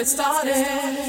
get started.